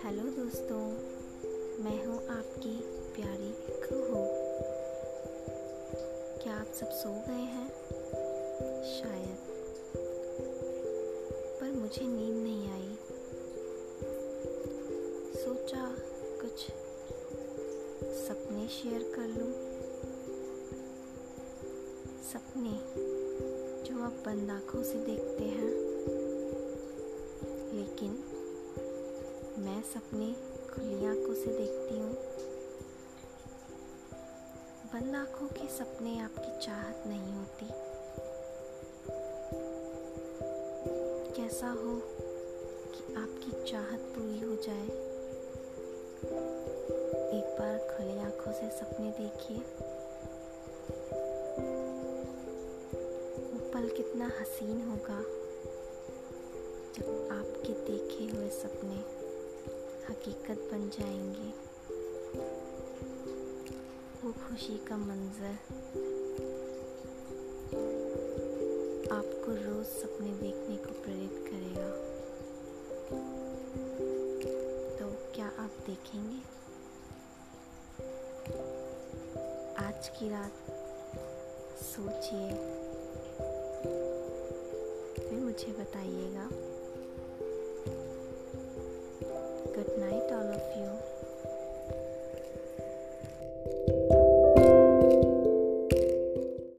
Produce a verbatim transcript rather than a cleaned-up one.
Hello दोस्तों, मैं हूँ आपकी प्यारी कुहू। क्या आप सब सो गए हैं? शायद, पर मुझे नींद नहीं आई। सोचा कुछ सपने शेयर कर लूँ, सपने जो आप बंद आँखों से देखते हैं, लेकिन मैं सपने खुली आँखों से देखती हूँ। बंद आँखों के सपने आपकी चाहत नहीं होती। कैसा हो कि आपकी चाहत पूरी हो जाए। एक बार खुली आँखों से सपने देखिए, पल कितना हसीन होगा जब आपके देखे हुए सपने हकीकत बन जाएंगे। वो खुशी का मंजर आपको रोज सपने देखने को प्रेरित करेगा। तो क्या आप देखेंगे? आज की रात सोचिए, मुझे बताइएगा। Good night all of you.